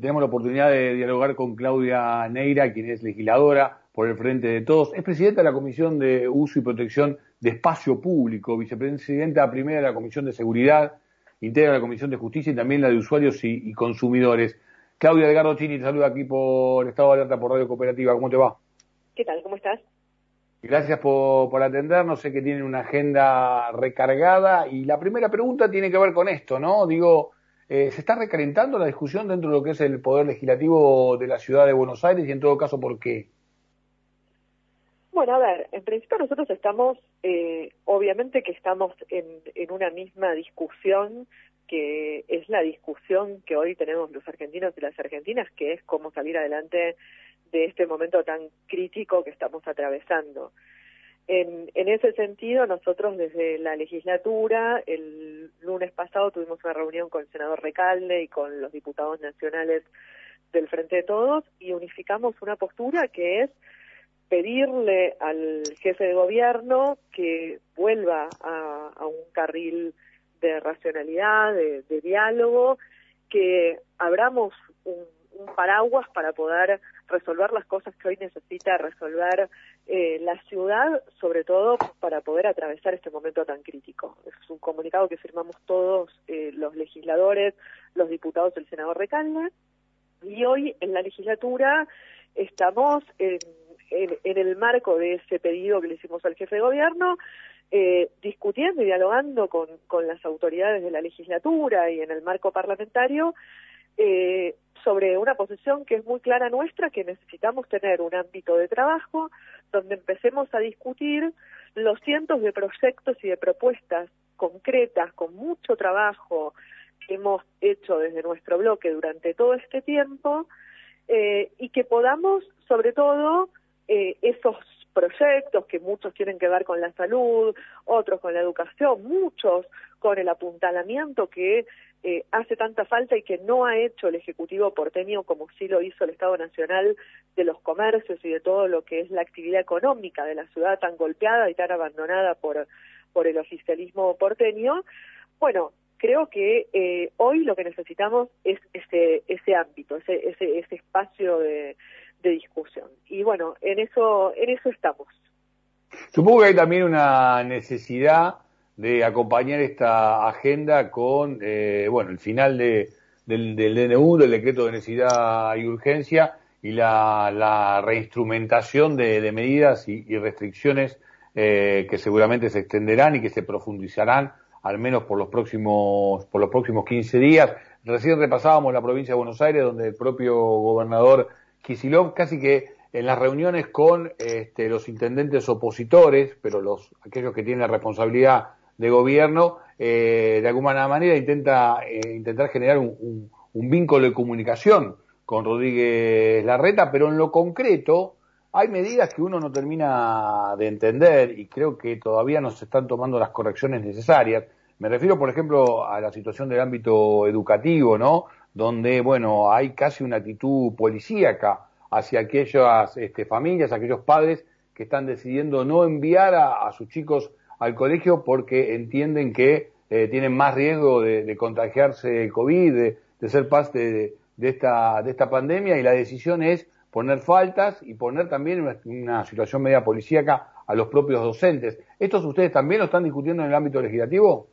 Tenemos la oportunidad de dialogar con Claudia Neira, quien es legisladora por el Frente de Todos. Es presidenta de la Comisión de Uso y Protección de Espacio Público, vicepresidenta primera de la Comisión de Seguridad, integra la Comisión de Justicia y también la de Usuarios y Consumidores. Claudia Delgado Chini, te saluda aquí por Estado de Alerta, por Radio Cooperativa. ¿Cómo te va? ¿Qué tal? ¿Cómo estás? Gracias por atendernos. Sé que tienen una agenda recargada y la primera pregunta tiene que ver con esto, ¿no? Digo, ¿se está recalentando la discusión dentro de lo que es el Poder Legislativo de la Ciudad de Buenos Aires y en todo caso por qué? Bueno, a ver, en principio nosotros estamos, obviamente que estamos en una misma discusión que es la discusión que hoy tenemos los argentinos y las argentinas, que es cómo salir adelante de este momento tan crítico que estamos atravesando. En ese sentido, nosotros desde la legislatura, el lunes pasado tuvimos una reunión con el senador Recalde y con los diputados nacionales del Frente de Todos y unificamos una postura que es pedirle al jefe de gobierno que vuelva a un carril de racionalidad, de diálogo, que abramos un paraguas para poder resolver las cosas que hoy necesita resolver la ciudad, sobre todo para poder atravesar este momento tan crítico. Es un comunicado que firmamos todos los legisladores, los diputados, el senador Recalde, y hoy en la legislatura estamos en el marco de ese pedido que le hicimos al jefe de gobierno, discutiendo y dialogando con las autoridades de la legislatura y en el marco parlamentario, sobre una posición que es muy clara nuestra, que necesitamos tener un ámbito de trabajo donde empecemos a discutir los cientos de proyectos y de propuestas concretas, con mucho trabajo que hemos hecho desde nuestro bloque durante todo este tiempo, y que podamos, sobre todo, esos proyectos que muchos tienen que ver con la salud, otros con la educación, muchos con el apuntalamiento que hace tanta falta y que no ha hecho el Ejecutivo porteño como sí lo hizo el Estado Nacional de los comercios y de todo lo que es la actividad económica de la ciudad tan golpeada y tan abandonada por el oficialismo porteño. Bueno, creo que hoy lo que necesitamos es ese ámbito, ese espacio de discusión. Y bueno, en eso estamos. Supongo que hay también una necesidad de acompañar esta agenda con bueno, el final del DNU, del decreto de necesidad y urgencia, y la reinstrumentación de medidas y restricciones que seguramente se extenderán y que se profundizarán al menos por los próximos 15 días. Recién repasábamos la provincia de Buenos Aires, donde el propio gobernador Kicillof casi que en las reuniones con los intendentes opositores, pero aquellos que tienen la responsabilidad de gobierno, de alguna manera intentar generar un vínculo de comunicación con Rodríguez Larreta, pero en lo concreto hay medidas que uno no termina de entender y creo que todavía no se están tomando las correcciones necesarias. Me refiero, por ejemplo, a la situación del ámbito educativo, ¿no? Donde, bueno, hay casi una actitud policíaca hacia aquellas familias, aquellos padres que están decidiendo no enviar a sus chicos al colegio porque entienden que tienen más riesgo de contagiarse el COVID, de ser parte de esta pandemia, y la decisión es poner faltas y poner también una situación media policíaca a los propios docentes. ¿Estos ustedes también lo están discutiendo en el ámbito legislativo?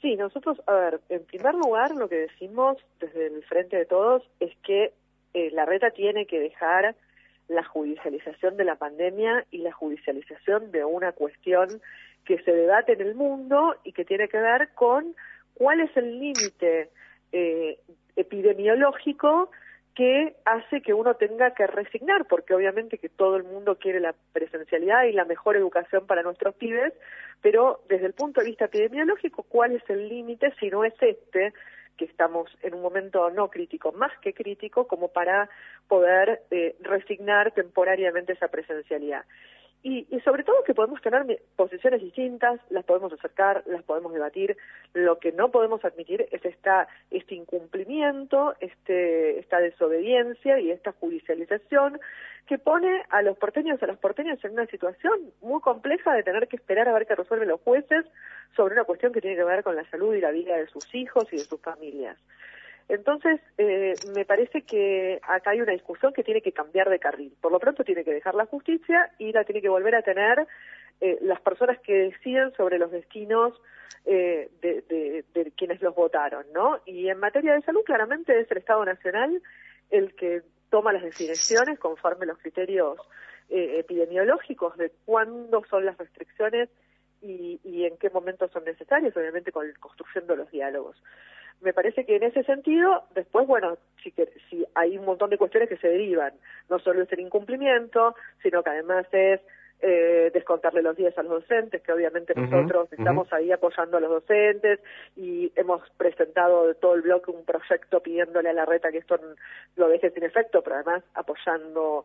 Sí, nosotros, a ver, en primer lugar lo que decimos desde el Frente de Todos es que Larreta tiene que dejar la judicialización de la pandemia y la judicialización de una cuestión que se debate en el mundo y que tiene que ver con cuál es el límite epidemiológico que hace que uno tenga que resignar, porque obviamente que todo el mundo quiere la presencialidad y la mejor educación para nuestros pibes, pero desde el punto de vista epidemiológico, ¿cuál es el límite si no es este, que estamos en un momento no crítico, más que crítico, como para poder resignar temporariamente esa presencialidad? Y sobre todo que podemos tener posiciones distintas, las podemos acercar, las podemos debatir. Lo que no podemos admitir es este incumplimiento, esta desobediencia y esta judicialización que pone a los porteños y a las porteñas en una situación muy compleja de tener que esperar a ver qué resuelven los jueces sobre una cuestión que tiene que ver con la salud y la vida de sus hijos y de sus familias. Entonces, me parece que acá hay una discusión que tiene que cambiar de carril. Por lo pronto tiene que dejar la justicia y la tiene que volver a tener las personas que deciden sobre los destinos de quienes los votaron, ¿no? Y en materia de salud, claramente es el Estado Nacional el que toma las definiciones conforme los criterios epidemiológicos de cuándo son las restricciones y en qué momentos son necesarios, obviamente construyendo los diálogos. Me parece que en ese sentido, después, bueno, si hay un montón de cuestiones que se derivan, no solo es el incumplimiento, sino que además es descontarle los días a los docentes, que obviamente nosotros estamos ahí apoyando a los docentes y hemos presentado de todo el bloque un proyecto pidiéndole a Larreta que esto lo deje sin efecto, pero además apoyando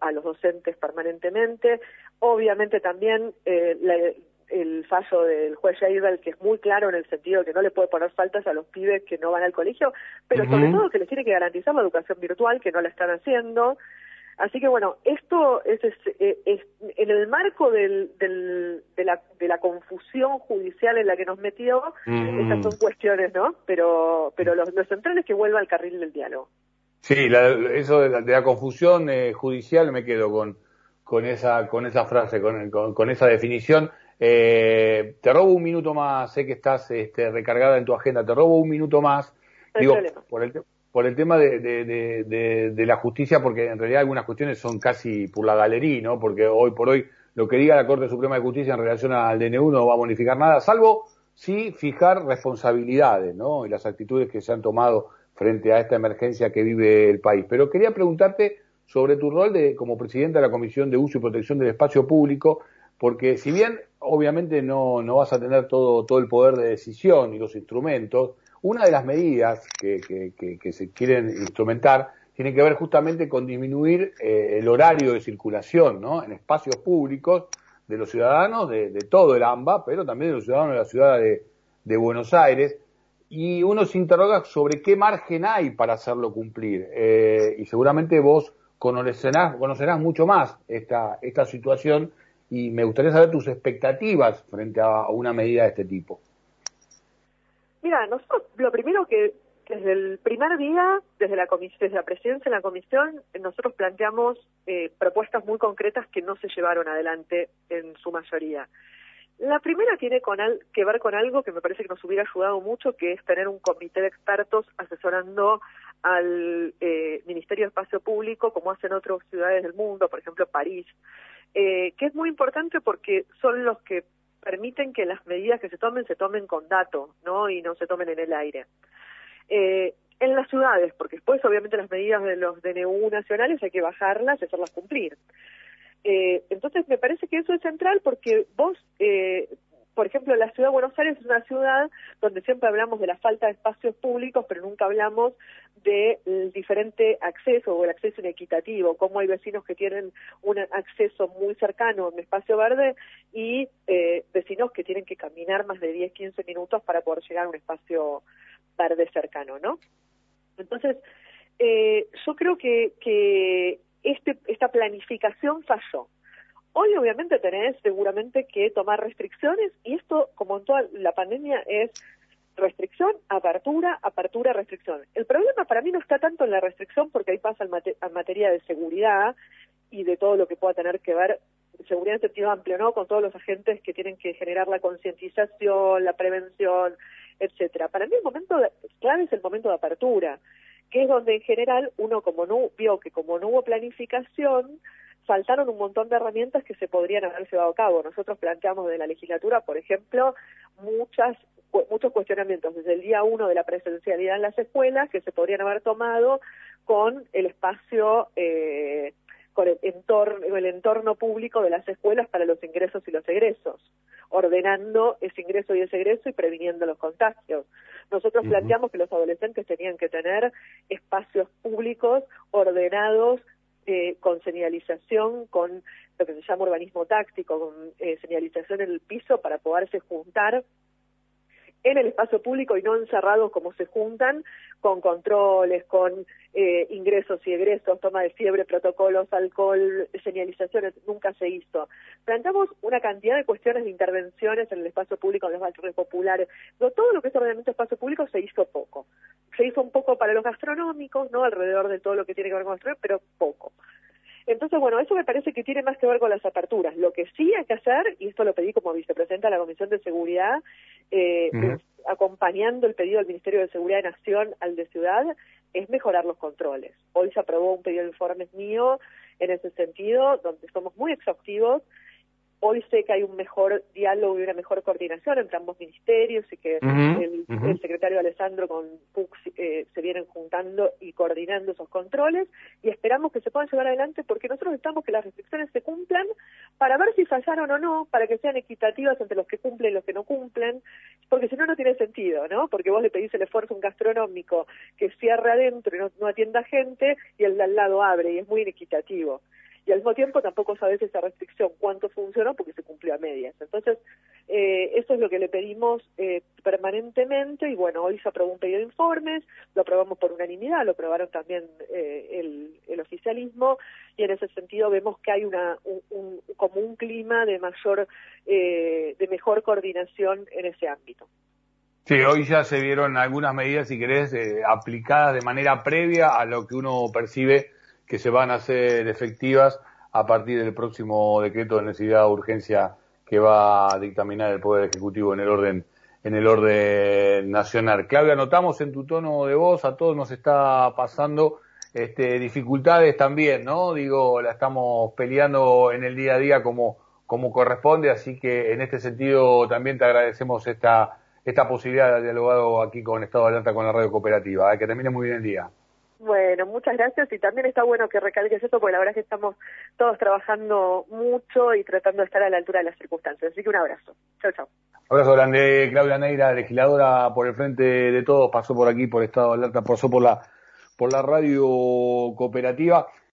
a los docentes permanentemente. Obviamente también el fallo del juez Ayerbel, que es muy claro en el sentido de que no le puede poner faltas a los pibes que no van al colegio, pero sobre todo que les tiene que garantizar la educación virtual, que no la están haciendo. Así que bueno, esto es en el marco de la confusión judicial en la que nos metió, estas son cuestiones, ¿no? Pero lo central es que vuelva al carril del diálogo. Sí, eso de la confusión judicial me quedo con esa frase, con esa definición. Te robo un minuto más, sé que estás recargada en tu agenda, te robo un minuto más. Digo, por el tema de la justicia, porque en realidad algunas cuestiones son casi por la galería, ¿no? Porque hoy por hoy lo que diga la Corte Suprema de Justicia en relación al DNU no va a bonificar nada, salvo sí fijar responsabilidades, ¿no? Y las actitudes que se han tomado frente a esta emergencia que vive el país. Pero quería preguntarte sobre tu rol como presidenta de la Comisión de Uso y Protección del Espacio Público, porque si bien obviamente no vas a tener todo el poder de decisión y los instrumentos, una de las medidas que se quieren instrumentar tiene que ver justamente con disminuir el horario de circulación, ¿no?, en espacios públicos de los ciudadanos de todo el AMBA, pero también de los ciudadanos de la ciudad de Buenos Aires. Y uno se interroga sobre qué margen hay para hacerlo cumplir. Y seguramente vos conocerás mucho más esta situación, y me gustaría saber tus expectativas frente a una medida de este tipo. Mira, nosotros lo primero que desde el primer día, desde la presidencia de la comisión, nosotros planteamos propuestas muy concretas que no se llevaron adelante en su mayoría. La primera tiene que ver con algo que me parece que nos hubiera ayudado mucho, que es tener un comité de expertos asesorando al Ministerio de Espacio Público, como hacen otras ciudades del mundo, por ejemplo París, que es muy importante porque son los que permiten que las medidas que se tomen con datos, ¿no?, y no se tomen en el aire. En las ciudades, porque después obviamente las medidas de los DNU nacionales hay que bajarlas y hacerlas cumplir. Entonces me parece que eso es central, porque vos, por ejemplo, la ciudad de Buenos Aires es una ciudad donde siempre hablamos de la falta de espacios públicos, pero nunca hablamos del diferente acceso o el acceso inequitativo, cómo hay vecinos que tienen un acceso muy cercano a un espacio verde y vecinos que tienen que caminar más de 10, 15 minutos para poder llegar a un espacio verde cercano, ¿no? Entonces, yo creo que esta planificación falló. Hoy obviamente tenés seguramente que tomar restricciones, y esto, como en toda la pandemia, es restricción, apertura, apertura, restricción. El problema para mí no está tanto en la restricción, porque ahí pasa en materia de seguridad y de todo lo que pueda tener que ver, seguridad en sentido amplio, ¿no?, con todos los agentes que tienen que generar la concientización, la prevención, etcétera. Para mí el momento clave es el momento de apertura, que es donde en general uno como no hubo planificación, faltaron un montón de herramientas que se podrían haber llevado a cabo. Nosotros planteamos de la legislatura, por ejemplo, muchos cuestionamientos desde el día 1 de la presencialidad en las escuelas que se podrían haber tomado con el espacio, con el entorno público de las escuelas para los ingresos y los egresos, ordenando ese ingreso y ese egreso y previniendo los contagios. Nosotros planteamos que los adolescentes tenían que tener espacios públicos ordenados, con señalización, con lo que se llama urbanismo táctico, con señalización en el piso para poderse juntar en el espacio público y no encerrados como se juntan, con controles, con ingresos y egresos, toma de fiebre, protocolos, alcohol, señalizaciones. Nunca se hizo. Planteamos una cantidad de cuestiones de intervenciones en el espacio público, en los barrios populares. Todo lo que es ordenamiento de espacio público se hizo poco. Se hizo un poco para los gastronómicos, ¿no?, alrededor de todo lo que tiene que ver con gastronomía, pero poco. Entonces, bueno, eso me parece que tiene más que ver con las aperturas. Lo que sí hay que hacer, y esto lo pedí como vicepresidenta de la Comisión de Seguridad, es, acompañando el pedido del Ministerio de Seguridad de Nación al de Ciudad, es mejorar los controles. Hoy se aprobó un pedido de informes mío en ese sentido, donde somos muy exhaustivos. Hoy sé que hay un mejor diálogo y una mejor coordinación entre ambos ministerios y que el secretario Alessandro con Pux se vienen juntando y coordinando esos controles, y esperamos que se puedan llevar adelante porque nosotros necesitamos que las restricciones se cumplan para ver si fallaron o no, para que sean equitativas entre los que cumplen y los que no cumplen, porque si no, no tiene sentido, ¿no? Porque vos le pedís el esfuerzo a un gastronómico que cierra adentro y no atienda gente y el de al lado abre, y es muy inequitativo. Y al mismo tiempo tampoco sabes esa restricción, cuánto funcionó, porque se cumplió a medias. Entonces, eso es lo que le pedimos permanentemente, y bueno, hoy se aprobó un pedido de informes, lo aprobamos por unanimidad, lo aprobaron también el oficialismo, y en ese sentido vemos que hay como un clima de mejor coordinación en ese ámbito. Sí, hoy ya se dieron algunas medidas, si querés, aplicadas de manera previa a lo que uno percibe que se van a hacer efectivas a partir del próximo decreto de necesidad o urgencia que va a dictaminar el Poder Ejecutivo en el orden nacional. Claudia, notamos en tu tono de voz, a todos nos está pasando dificultades también, ¿no? Digo, la estamos peleando en el día a día como corresponde, así que en este sentido también te agradecemos esta posibilidad de haber dialogado aquí con Estado de Atlanta, con la Radio Cooperativa. Que termine muy bien el día. Bueno, muchas gracias, y también está bueno que recalques eso, porque la verdad es que estamos todos trabajando mucho y tratando de estar a la altura de las circunstancias. Así que un abrazo. Chau, chau. Abrazo grande. Claudia Neira, legisladora por el Frente de Todos, pasó por aquí, por Estado de Alerta, pasó por la Radio Cooperativa.